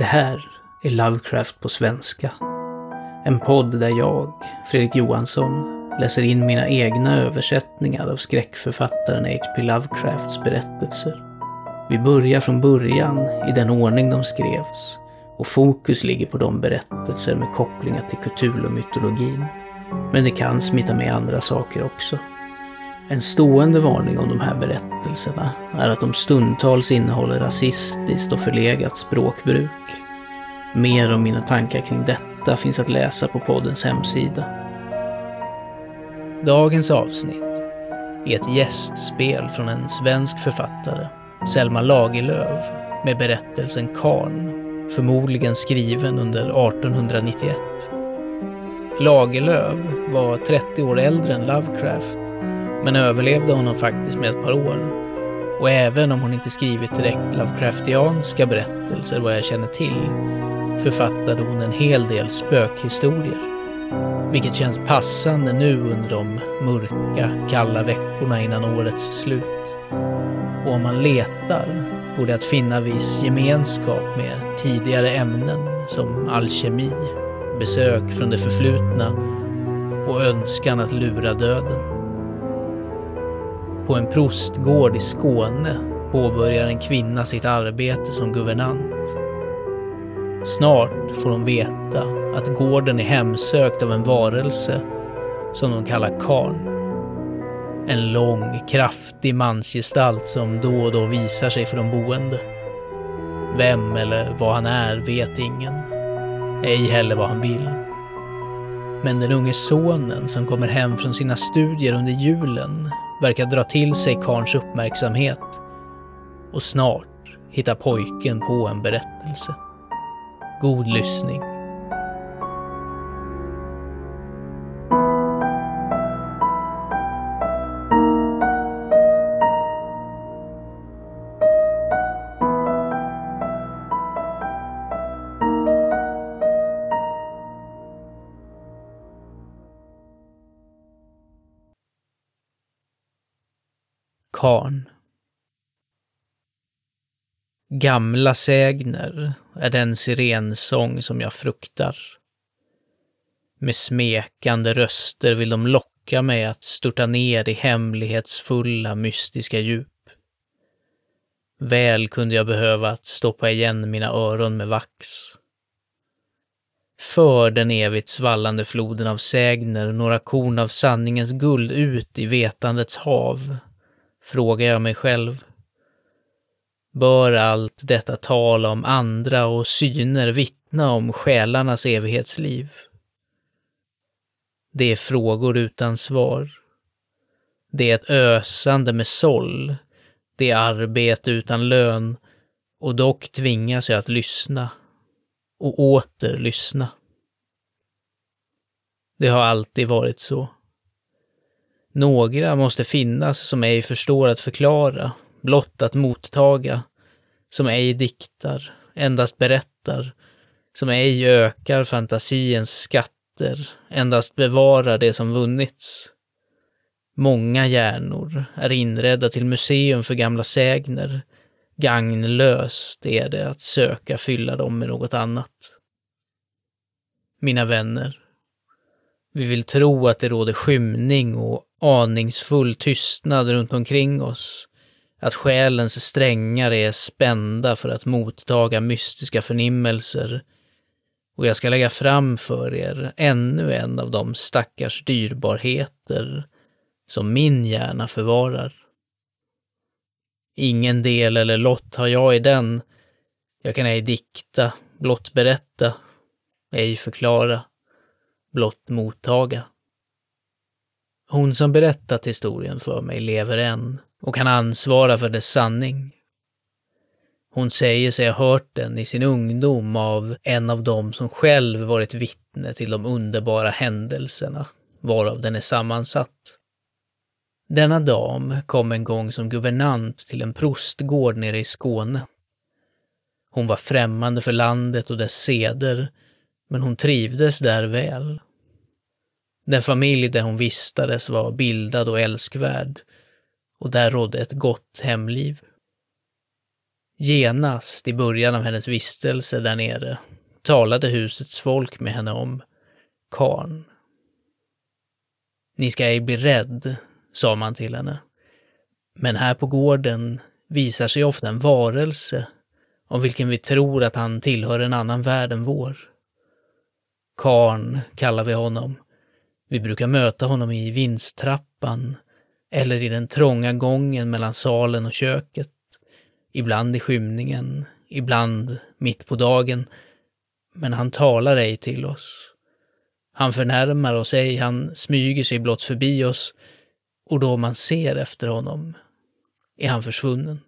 Det här är Lovecraft på svenska. En podd där jag, Fredrik Johansson, läser in mina egna översättningar av skräckförfattaren H.P. Lovecrafts berättelser. Vi börjar från början i den ordning de skrevs och fokus ligger på de berättelser med kopplingar till Cthulhu-mytologin. Men det kan smita med andra saker också. En stående varning om de här berättelserna är att de stundtals innehåller rasistiskt och förlegat språkbruk. Mer om mina tankar kring detta finns att läsa på poddens hemsida. Dagens avsnitt är ett gästspel från en svensk författare, Selma Lagerlöf, med berättelsen Karln, förmodligen skriven under 1891. Lagerlöf var 30 år äldre än Lovecraft, men överlevde honom faktiskt med ett par år. Och även om hon inte skrivit direkt Lovecraftianska berättelser vad jag känner till, författade hon en hel del spökhistorier. Vilket känns passande nu under de mörka, kalla veckorna innan årets slut. Och om man letar går det att finna viss gemenskap med tidigare ämnen som alkemi, besök från det förflutna och önskan att lura döden. På en prostgård i Skåne påbörjar en kvinna sitt arbete som guvernant. Snart får hon veta att gården är hemsökt av en varelse som de kallar Karln. En lång, kraftig mansgestalt som då och då visar sig för de boende. Vem eller vad han är vet ingen. Ej heller vad han vill. Men den unge sonen som kommer hem från sina studier under julen verkar dra till sig Karlns uppmärksamhet och snart hittar pojken på en berättelse. God lyssning. Karln. Gamla sägner är den sirensång som jag fruktar. Med smekande röster vill de locka mig att störta ner i hemlighetsfulla mystiska djup. Väl kunde jag behöva att stoppa igen mina öron med vax. För den evigt svallande floden av sägner några korn av sanningens guld ut i vetandets hav, frågar jag mig själv. Bör allt detta tal om andra och syner vittna om själarnas evighetsliv? Det är frågor utan svar. Det är ett ösande med såll. Det är arbete utan lön. Och dock tvingas jag att lyssna. Och åter lyssna. Det har alltid varit så. Några måste finnas som ej förstår att förklara, blott att mottaga, som ej diktar, endast berättar, som ej ökar fantasiens skatter, endast bevarar det som vunnits. Många hjärnor är inredda till museum för gamla sägner, gagnlöst är det att söka fylla dem med något annat. Mina vänner, vi vill tro att det råder skymning och aningsfull tystnad runt omkring oss, att själens strängar är spända för att mottaga mystiska förnimmelser, och jag ska lägga fram för er ännu en av de stackars dyrbarheter som min hjärna förvarar. Ingen del eller lott har jag i den, jag kan ej dikta, blott berätta, ej förklara, blott mottaga. Hon som berättat historien för mig lever än och kan ansvara för dess sanning. Hon säger sig ha hört den i sin ungdom av en av dem som själv varit vittne till de underbara händelserna, varav den är sammansatt. Denna dam kom en gång som guvernant till en prostgård nere i Skåne. Hon var främmande för landet och dess seder, men hon trivdes där väl. Den familj där hon vistades var bildad och älskvärd, och där rådde ett gott hemliv. Genast i början av hennes vistelse där nere talade husets folk med henne om Karln. Ni ska ej bli rädd, sa man till henne. Men här på gården visar sig ofta en varelse om vilken vi tror att han tillhör en annan värld än vår. Karln kallar vi honom. Vi brukar möta honom i vindstrappan eller i den trånga gången mellan salen och köket. Ibland i skymningen, ibland mitt på dagen. Men han talar ej till oss. Han förnärmar oss ej, han smyger sig blott förbi oss. Och då man ser efter honom är han försvunnen.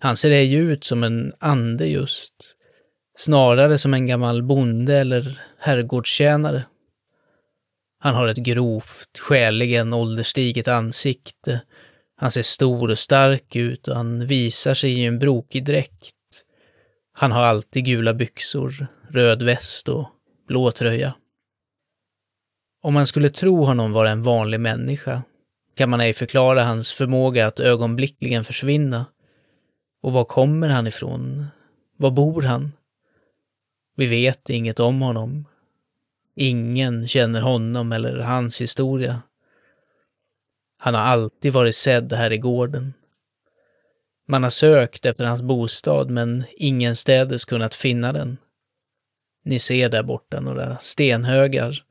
Han ser ej ut som en ande just. Snarare som en gammal bonde eller herrgårdstjänare. Han har ett grovt, skäligen ålderstiget ansikte. Han ser stor och stark ut och han visar sig i en brokig dräkt. Han har alltid gula byxor, röd väst och blå tröja. Om man skulle tro honom vara en vanlig människa kan man ej förklara hans förmåga att ögonblickligen försvinna. Och var kommer han ifrån? Var bor han? Vi vet inget om honom. Ingen känner honom eller hans historia. Han har alltid varit sedd här i gården. Man har sökt efter hans bostad men ingenstädes kunnat finna den. Ni ser där borta några stenhögar.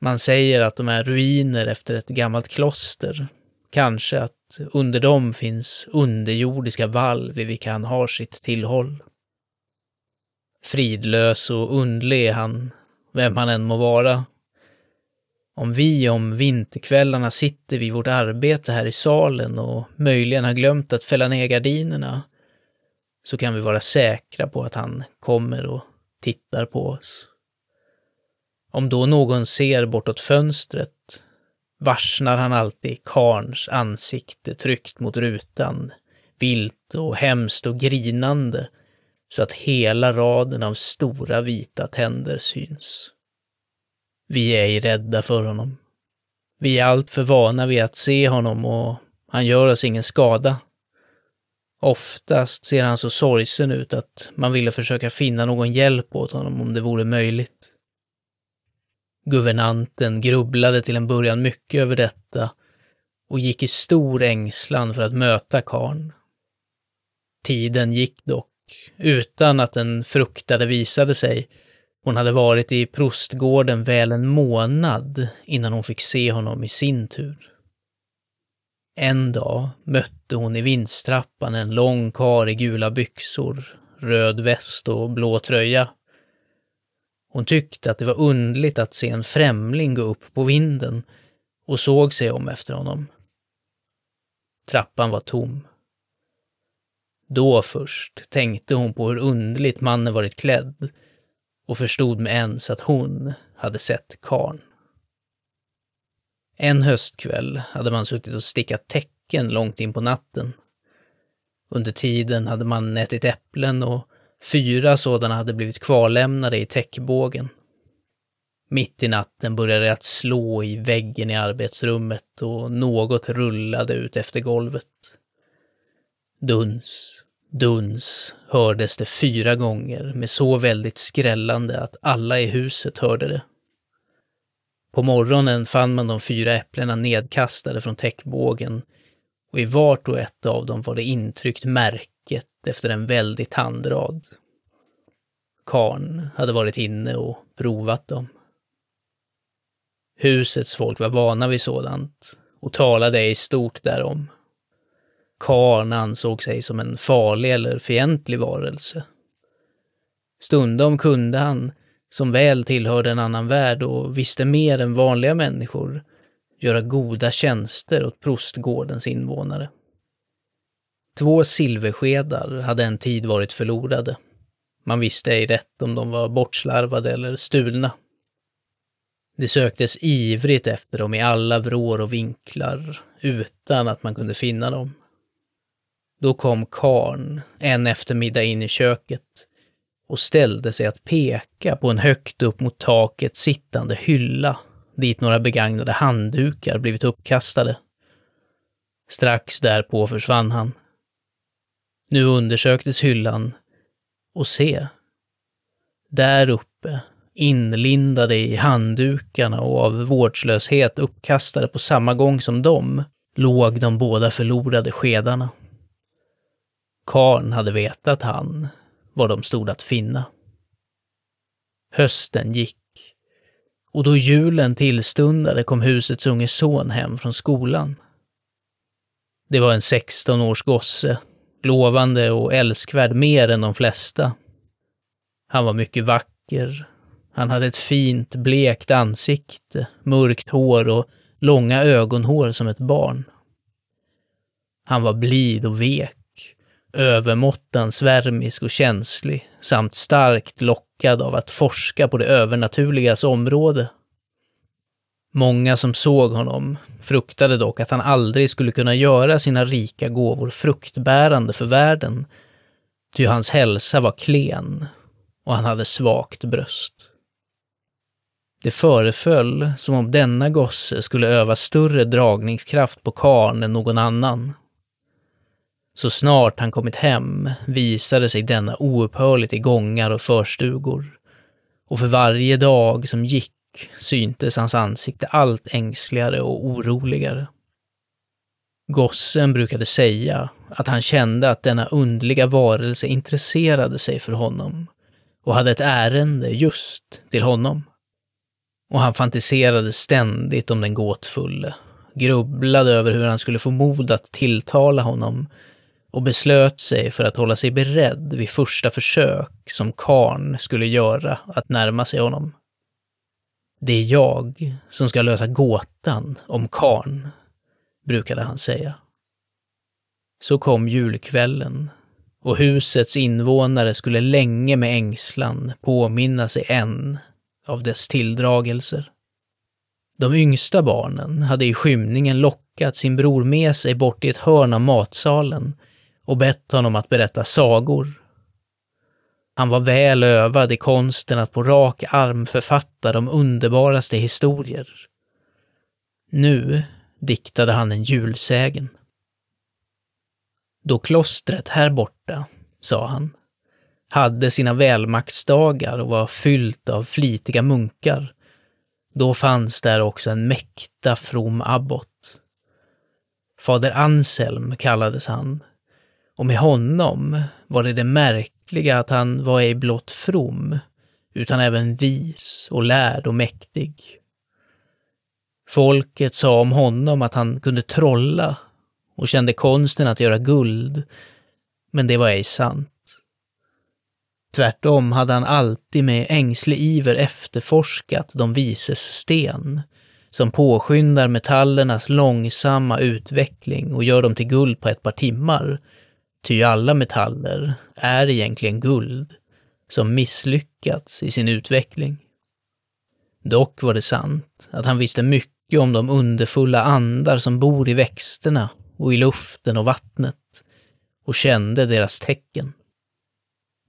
Man säger att de är ruiner efter ett gammalt kloster. Kanske att under dem finns underjordiska valv i vilka han har sitt tillhåll. Fridlös och undlig är han, vem han än må vara. Om vi om vinterkvällarna sitter vid vårt arbete här i salen och möjligen har glömt att fälla ner gardinerna, så kan vi vara säkra på att han kommer och tittar på oss. Om då någon ser bortåt fönstret varsnar han alltid Karlns ansikte tryckt mot rutan, vilt och hemskt och grinande, så att hela raden av stora vita tänder syns. Vi är ej rädda för honom. Vi är allt för vana vid att se honom och han gör oss ingen skada. Oftast ser han så sorgsen ut att man ville försöka finna någon hjälp åt honom om det vore möjligt. Guvernanten grubblade till en början mycket över detta och gick i stor ängslan för att möta Karln. Tiden gick dock utan att den fruktade visade sig. Hon hade varit i Prostgården väl en månad innan hon fick se honom i sin tur. En dag mötte hon i vindstrappan en lång karl i gula byxor, röd väst och blå tröja. Hon tyckte att det var underligt att se en främling gå upp på vinden och såg sig om efter honom. Trappan var tom. Då först tänkte hon på hur underligt mannen varit klädd och förstod med ens att hon hade sett Karln. En höstkväll hade man suttit och stickat täcken långt in på natten. Under tiden hade man ätit äpplen och 4 sådana hade blivit kvarlämnade i täckbågen. Mitt i natten började det att slå i väggen i arbetsrummet och något rullade ut efter golvet. Duns, duns hördes det 4 gånger med så väldigt skrällande att alla i huset hörde det. På morgonen fann man de 4 äpplena nedkastade från täckbågen och i vart och ett av dem var det intryckt märket efter en väldig tandrad. Karln hade varit inne och provat dem. Husets folk var vana vid sådant och talade i stort därom. Karln ansåg sig som en farlig eller fientlig varelse. Stundom kunde han, som väl tillhörde en annan värld och visste mer än vanliga människor, göra goda tjänster åt Prostgårdens invånare. 2 silverskedar hade en tid varit förlorade. Man visste ej rätt om de var bortslarvade eller stulna. Det söktes ivrigt efter dem i alla vrår och vinklar utan att man kunde finna dem. Då kom Karln en eftermiddag in i köket och ställde sig att peka på en högt upp mot taket sittande hylla dit några begagnade handdukar blivit uppkastade. Strax därpå försvann han. Nu undersöktes hyllan och se, där uppe, inlindade i handdukarna och av vårdslöshet uppkastade på samma gång som dem, låg de båda förlorade skedarna. Karln hade vetat han var de stod att finna. Hösten gick, och då julen tillstundade kom husets unge son hem från skolan. Det var en 16-års gosse, lovande och älskvärd mer än de flesta. Han var mycket vacker. Han hade ett fint, blekt ansikte, mörkt hår och långa ögonhår som ett barn. Han var blid och vek, övermåttan svärmisk och känslig, samt starkt lockad av att forska på det övernaturligas område. Många som såg honom fruktade dock att han aldrig skulle kunna göra sina rika gåvor fruktbärande för världen, ty hans hälsa var klen och han hade svagt bröst. Det föreföll som om denna gosse skulle öva större dragningskraft på Karln än någon annan. Så snart han kommit hem visade sig denna oupphörligt i gångar och förstugor, och för varje dag som gick syntes hans ansikte allt ängsligare och oroligare. Gossen brukade säga att han kände att denna underliga varelse intresserade sig för honom och hade ett ärende just till honom. Och han fantiserade ständigt om den gåtfulle, grubblade över hur han skulle få mod att tilltala honom och beslöt sig för att hålla sig beredd vid första försök som Karln skulle göra att närma sig honom. Det är jag som ska lösa gåtan om Karln, brukade han säga. Så kom julkvällen, och husets invånare skulle länge med ängslan påminna sig än av dess tilldragelser. De yngsta barnen hade i skymningen lockat sin bror med sig bort i ett hörn av matsalen och bett honom att berätta sagor. Han var väl övad i konsten att på rak arm författa de underbaraste historier. Nu diktade han en julsägen. Då klostret här borta, sa han, hade sina välmaktsdagar och var fyllt av flitiga munkar, då fanns där också en mäkta from abbot. Fader Anselm kallades han, och med honom var det märkliga att han var ej blott from, utan även vis och lärd och mäktig. Folket sa om honom att han kunde trolla och kände konsten att göra guld, men det var ej sant. Tvärtom hade han alltid med ängslig iver efterforskat de vises sten, som påskyndar metallernas långsamma utveckling och gör dem till guld på ett par timmar, ty alla metaller är egentligen guld som misslyckats i sin utveckling. Dock var det sant att han visste mycket om de underfulla andar som bor i växterna och i luften och vattnet, och kände deras tecken.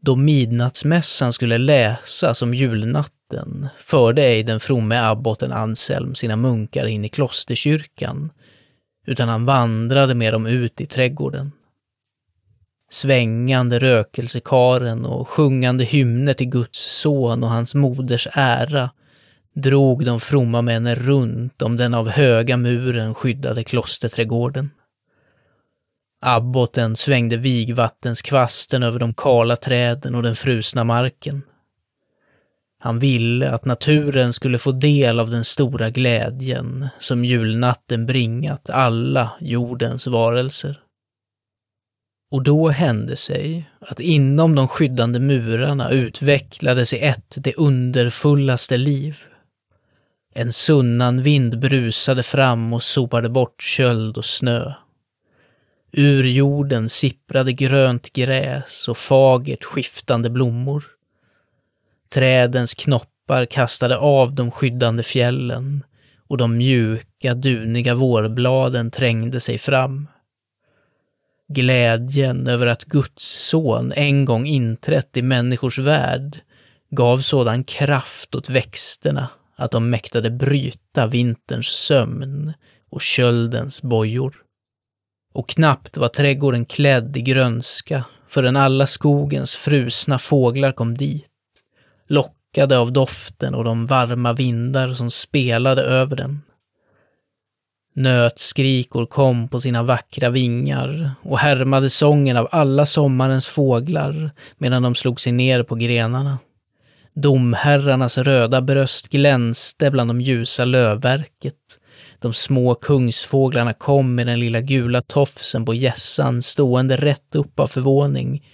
Då midnattsmässan skulle läsas om julnatten förde ej den fromme abboten Anselm sina munkar in i klosterkyrkan, utan han vandrade med dem ut i trädgården. Svängande rökelsekaren och sjungande hymner till Guds son och hans moders ära drog de fromma männen runt om den av höga muren skyddade klosterträdgården. Abboten svängde vigvattenskvasten över de kala träden och den frusna marken. Han ville att naturen skulle få del av den stora glädjen som julnatten bringat alla jordens varelser. Och då hände sig att inom de skyddande murarna utvecklades i ett det underfullaste liv. En sunnan vind brusade fram och sopade bort köld och snö. Ur jorden sipprade grönt gräs och fagert skiftande blommor. Trädens knoppar kastade av de skyddande fjällen och de mjuka, duniga vårbladen trängde sig fram. Glädjen över att Guds son en gång inträtt i människors värld gav sådan kraft åt växterna att de mäktade bryta vinterns sömn och köldens bojor. och knappt var trädgården klädd i grönska förrän alla skogens frusna fåglar kom dit, lockade av doften och de varma vindar som spelade över den. Nötskrikor kom på sina vackra vingar och härmade sången av alla sommarens fåglar medan de slog sig ner på grenarna. Domherrarnas röda bröst glänste bland de ljusa lövverket. De små kungsfåglarna kom med den lilla gula tofsen på gässan stående rätt upp av förvåning,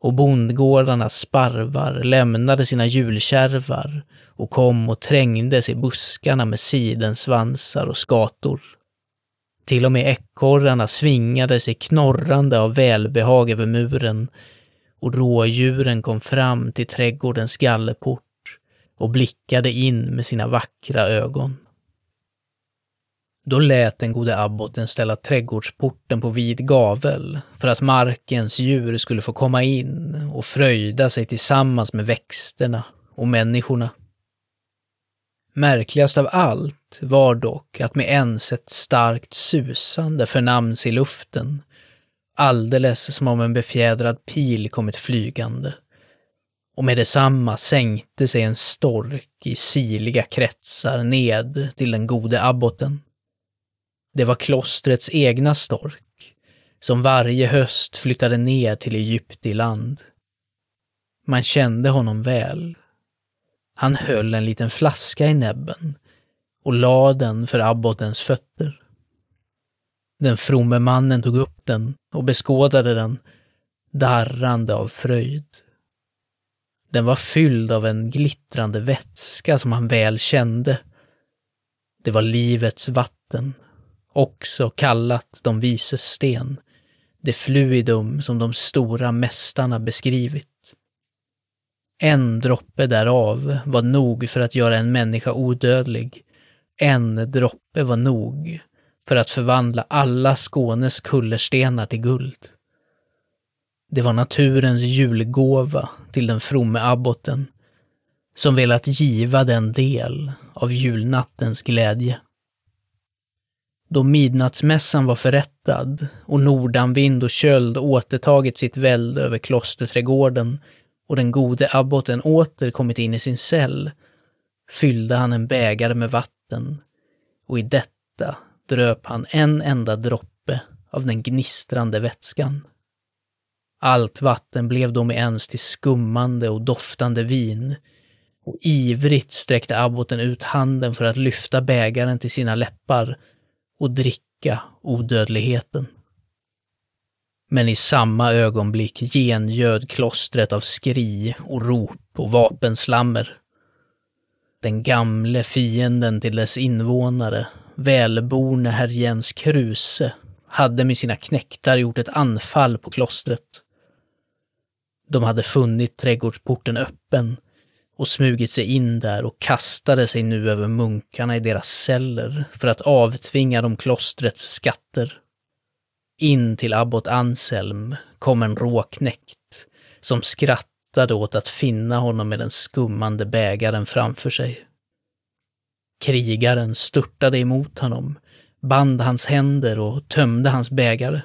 och bondgårdarnas sparvar lämnade sina julkärvar och kom och trängdes i buskarna med sidensvansar och skator. Till och med ekorrarna svingade sig knorrande av välbehag över muren, och rådjuren kom fram till trädgårdens gallerport och blickade in med sina vackra ögon. Då lät den gode abboten ställa trädgårdsporten på vid gavel för att markens djur skulle få komma in och fröjda sig tillsammans med växterna och människorna. Märkligast av allt var dock att med ens ett starkt susande förnams i luften, alldeles som om en befjädrad pil kommit flygande, och med detsamma sänkte sig en stork i siliga kretsar ned till den gode abboten. Det var klostrets egna stork, som varje höst flyttade ner till Egyptiland. Man kände honom väl. Han höll en liten flaska i näbben och lade den för abbotens fötter. Den fromme mannen tog upp den och beskådade den, darrande av fröjd. Den var fylld av en glittrande vätska som han väl kände. Det var livets vatten, också kallat de vises sten, det fluidum som de stora mästarna beskrivit. En droppe därav var nog för att göra en människa odödlig. En droppe var nog för att förvandla alla Skånes kullerstenar till guld. Det var naturens julgåva till den fromme abboten, som velat giva den del av julnattens glädje. Då midnattsmässan var förrättad och nordanvind och köld återtagit sitt välde över klosterträdgården och den gode abboten åter kommit in i sin cell, fyllde han en bägare med vatten, och i detta dröp han en enda droppe av den gnistrande vätskan. Allt vatten blev då med ens till skummande och doftande vin, och ivrigt sträckte abboten ut handen för att lyfta bägaren till sina läppar och dricka odödligheten. Men i samma ögonblick gengöd klostret av skri och rop och vapenslammer. Den gamle fienden till dess invånare, välborne herr Jens Kruse, hade med sina knektar gjort ett anfall på klostret. De hade funnit trädgårdsporten öppen och smugit sig in där och kastade sig nu över munkarna i deras celler för att avtvinga dem klostrets skatter. In till abbot Anselm kom en råknekt som skrattade åt att finna honom med den skummande bägaren framför sig. Krigaren störtade emot honom, band hans händer och tömde hans bägare.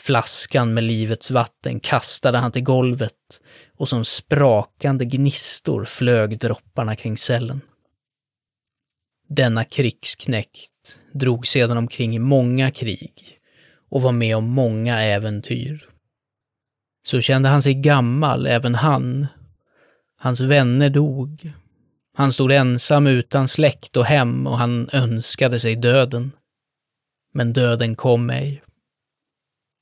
Flaskan med livets vatten kastade han till golvet, och som sprakande gnistor flög dropparna kring cellen. Denna krigsknekt drog sedan omkring i många krig och var med om många äventyr. Så kände han sig gammal, även han. Hans vänner dog. Han stod ensam utan släkt och hem, och han önskade sig döden. Men döden kom ej.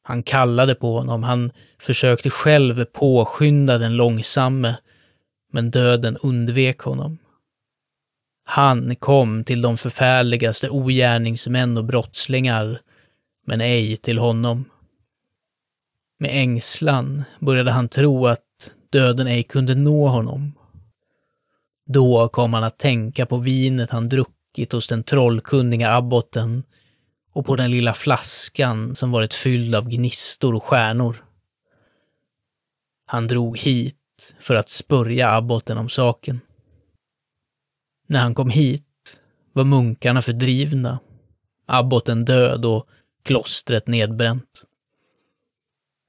Han kallade på honom, han försökte själv påskynda den långsamme, men döden undvek honom. Han kom till de förfärligaste ogärningsmän och brottslingar, men ej till honom. Med ängslan började han tro att döden ej kunde nå honom. Då kom han att tänka på vinet han druckit hos den trollkunniga abboten, och på den lilla flaskan som varit fylld av gnistor och stjärnor. Han drog hit för att spörja abboten om saken. När han kom hit var munkarna fördrivna, abboten död och klostret nedbränt.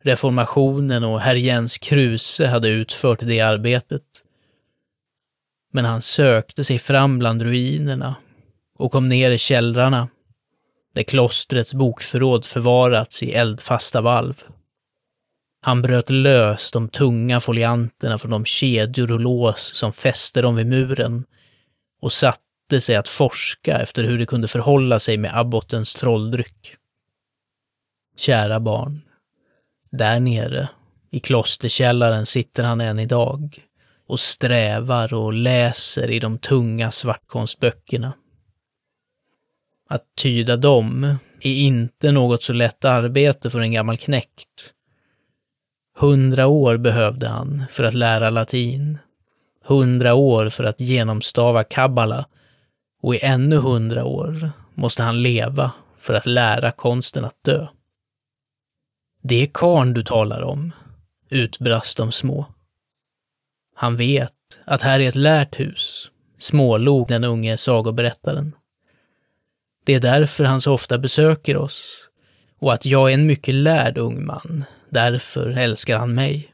Reformationen och herr Jens Kruse hade utfört det arbetet. Men han sökte sig fram bland ruinerna och kom ner i källrarna, där klostrets bokförråd förvarats i eldfasta valv. Han bröt lös de tunga folianterna från de kedjor och lås som fäste dem vid muren och satte sig att forska efter hur det kunde förhålla sig med abbotens trolldryck. Kära barn, där nere i klosterkällaren sitter han än idag och strävar och läser i de tunga svartkonstböckerna. Att tyda dem är inte något så lätt arbete för en gammal knekt. 100 år behövde han för att lära latin, 100 år för att genomstava kabbala, och i ännu 100 år måste han leva för att lära konsten att dö. Det är Karln du talar om, utbrast de små. Han vet att här är ett lärt hus, smålog den unge sagoberättaren. Det är därför han så ofta besöker oss, och att jag är en mycket lärd ung man, därför älskar han mig.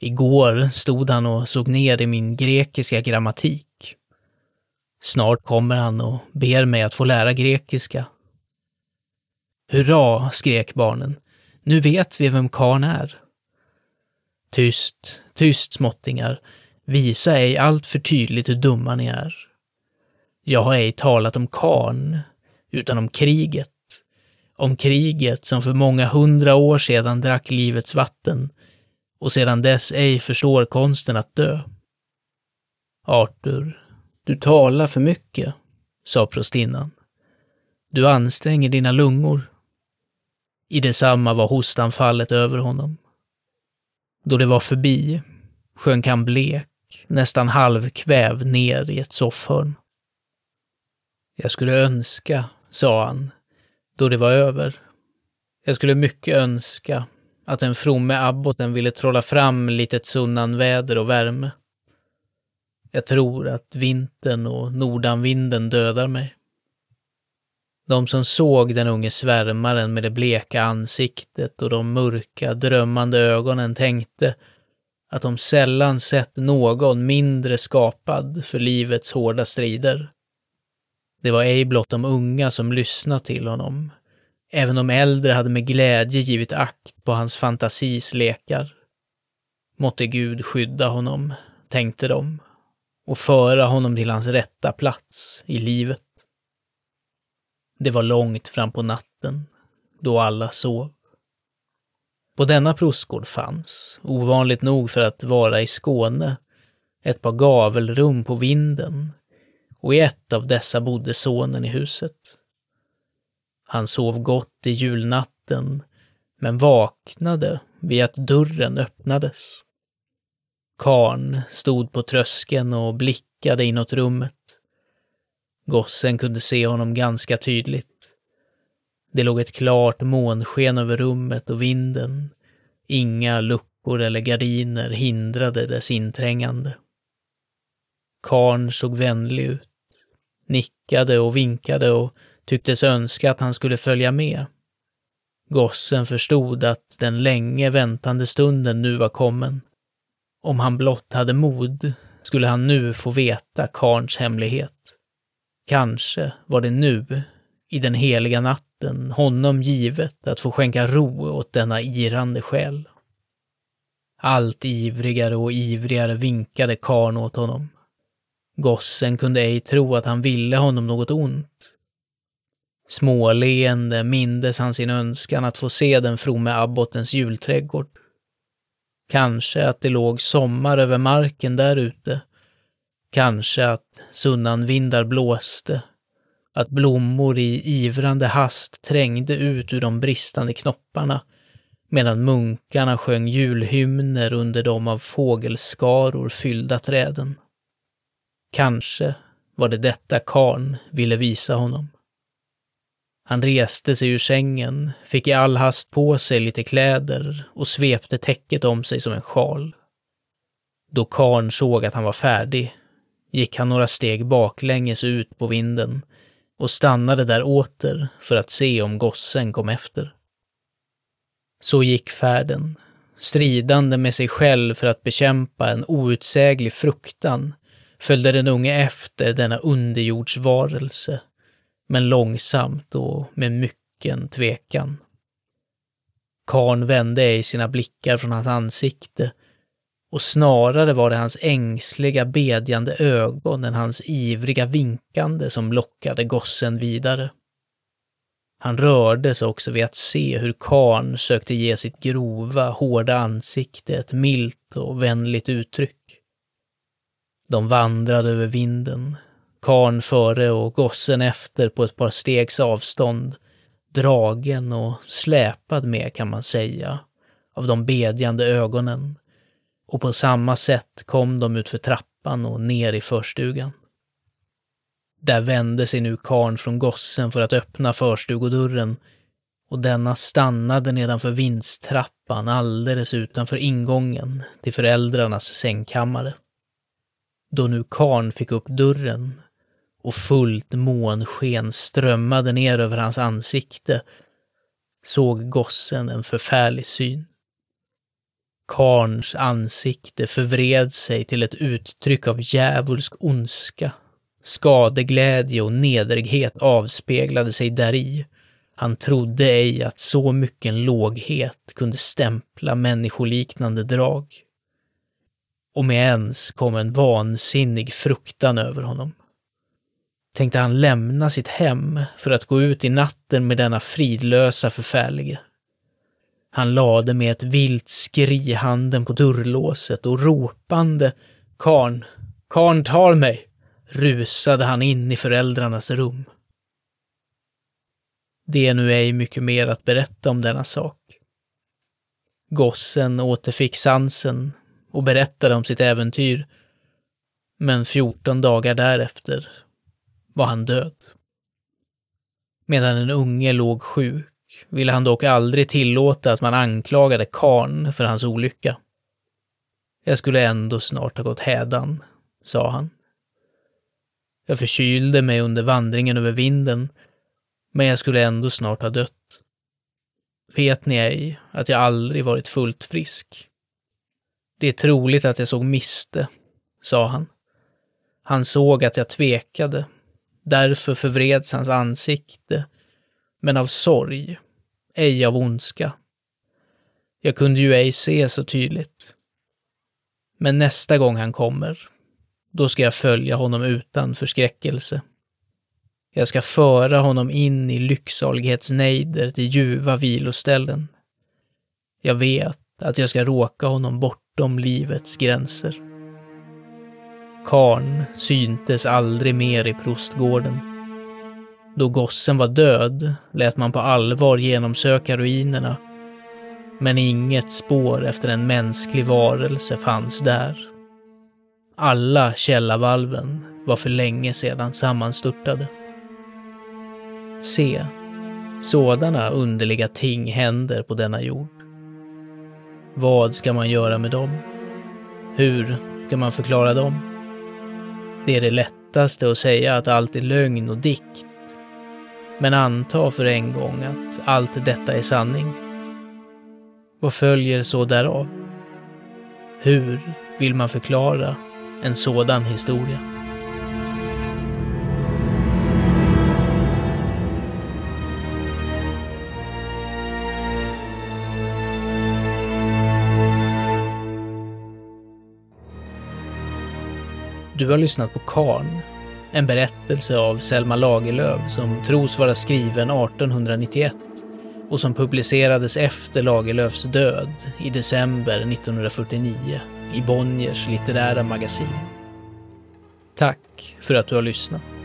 Igår stod han och såg ner i min grekiska grammatik. Snart kommer han och ber mig att få lära grekiska. Hurra, skrek barnen, nu vet vi vem Karln är. Tyst, tyst småttingar, visa ej allt för tydligt hur dumma ni är. Jag har ej talat om Karln, utan om kriget. Om kriget som för många 100 år sedan drack livets vatten och sedan dess ej förstår konsten att dö. Arthur, du talar för mycket, sa prostinnan. Du anstränger dina lungor. I detsamma var hostanfallet över honom. Då det var förbi, sjönk han blek, nästan halvkväv ner i ett soffhörn. Jag skulle önska, sa han, då det var över. Jag skulle mycket önska att den fromme abboten ville trolla fram lite sunnanväder och värme. Jag tror att vintern och nordanvinden dödar mig. De som såg den unge svärmaren med det bleka ansiktet och de mörka, drömmande ögonen tänkte att de sällan sett någon mindre skapad för livets hårda strider. Det var ej blott de unga som lyssnade till honom. Även de äldre hade med glädje givit akt på hans fantasis lekar. Måtte Gud skydda honom, tänkte de, och föra honom till hans rätta plats i livet. Det var långt fram på natten, då alla sov. På denna Prostgård fanns, ovanligt nog för att vara i Skåne, ett par gavelrum på vinden, och i ett av dessa bodde sonen i huset. Han sov gott i julnatten, men vaknade vid att dörren öppnades. Karln stod på tröskeln och blickade inåt rummet. Gossen kunde se honom ganska tydligt. Det låg ett klart månsken över rummet och vinden. Inga luckor eller gardiner hindrade dess inträngande. Karln såg vänlig ut, nickade och vinkade och tycktes önska att han skulle följa med. Gossen förstod att den länge väntande stunden nu var kommen. Om han blott hade mod skulle han nu få veta Karlns hemlighet. Kanske var det nu, i den heliga natten, honom givet att få skänka ro åt denna irrande själ. Allt ivrigare och ivrigare vinkade Karln åt honom. Gossen kunde ej tro att han ville honom något ont. Småleende mindes han sin önskan att få se den fromme abbotens julträdgård. Kanske att det låg sommar över marken där ute. Kanske att sunnanvindar blåste, att blommor i ivrande hast trängde ut ur de bristande knopparna, medan munkarna sjöng julhymner under de av fågelskaror fyllda träden. Kanske var det detta Karln ville visa honom. Han reste sig ur sängen, fick i all hast på sig lite kläder och svepte täcket om sig som en sjal. Då Karln såg att han var färdig gick han några steg baklänges ut på vinden, och stannade där åter för att se om gossen kom efter. Så gick färden, stridande med sig själv för att bekämpa en outsäglig fruktan, följde den unge efter denna underjordsvarelse, men långsamt och med mycken tvekan. Karln vände ej sina blickar från hans ansikte, och snarare var det hans ängsliga bedjande ögon än hans ivriga vinkande som lockade gossen vidare. Han rördes också vid att se hur Karln sökte ge sitt grova, hårda ansikte ett milt och vänligt uttryck. De vandrade över vinden, Karln före och gossen efter på ett par stegs avstånd, dragen och släpad med, kan man säga, av de bedjande ögonen, och på samma sätt kom de ut för trappan och ner i förstugan. Där vände sig nu Karln från gossen för att öppna förstugodörren, och denna stannade nedanför vindstrappan alldeles utanför ingången till föräldrarnas sängkammare. Då nu Karln fick upp dörren och fullt månsken strömmade ner över hans ansikte, såg gossen en förfärlig syn. Karlns ansikte förvred sig till ett uttryck av djävulsk ondska. Skadeglädje och nedrighet avspeglade sig däri. Han trodde ej att så mycket låghet kunde stämpla människoliknande drag. Och med ens kom en vansinnig fruktan över honom. Tänkte han lämna sitt hem för att gå ut i natten med denna fridlösa förfärlige? Han lade med ett vilt skri handen på dörrlåset och ropande "Karln, Karln tar mig!" rusade han in i föräldrarnas rum. Det är nu ej mycket mer att berätta om denna sak. Gossen återfick sansen och berättade om sitt äventyr, men 14 dagar därefter var han död. Medan den unge låg sjuk ville han dock aldrig tillåta att man anklagade Karln för hans olycka. "Jag skulle ändå snart ha gått hädan", sa han. "Jag förkylde mig under vandringen över vinden, men jag skulle ändå snart ha dött. Vet ni ej att jag aldrig varit fullt frisk? Det är troligt att jag såg miste", sa han. Han såg att jag tvekade, därför förvreds hans ansikte, men av sorg, ej av ondska. Jag kunde ju ej se så tydligt. Men nästa gång han kommer, då ska jag följa honom utan förskräckelse. Jag ska föra honom in i lycksalighetsnejder till ljuva viloställen. Jag vet att jag ska råka honom bortom livets gränser." Karln syntes aldrig mer i Prostgården. Då gossen var död lät man på allvar genomsöka ruinerna, men inget spår efter en mänsklig varelse fanns där. Alla källarvalven var för länge sedan sammanstörtade. Se, sådana underliga ting händer på denna jord. Vad ska man göra med dem? Hur ska man förklara dem? Det är det lättaste att säga att allt är lögn och dikt, men anta för en gång att allt detta är sanning. Vad följer så därav? Hur vill man förklara en sådan historia? Du har lyssnat på Karln, en berättelse av Selma Lagerlöf som tros vara skriven 1891 och som publicerades efter Lagerlöfs död i december 1949 i Bonniers litterära magasin. Tack för att du har lyssnat.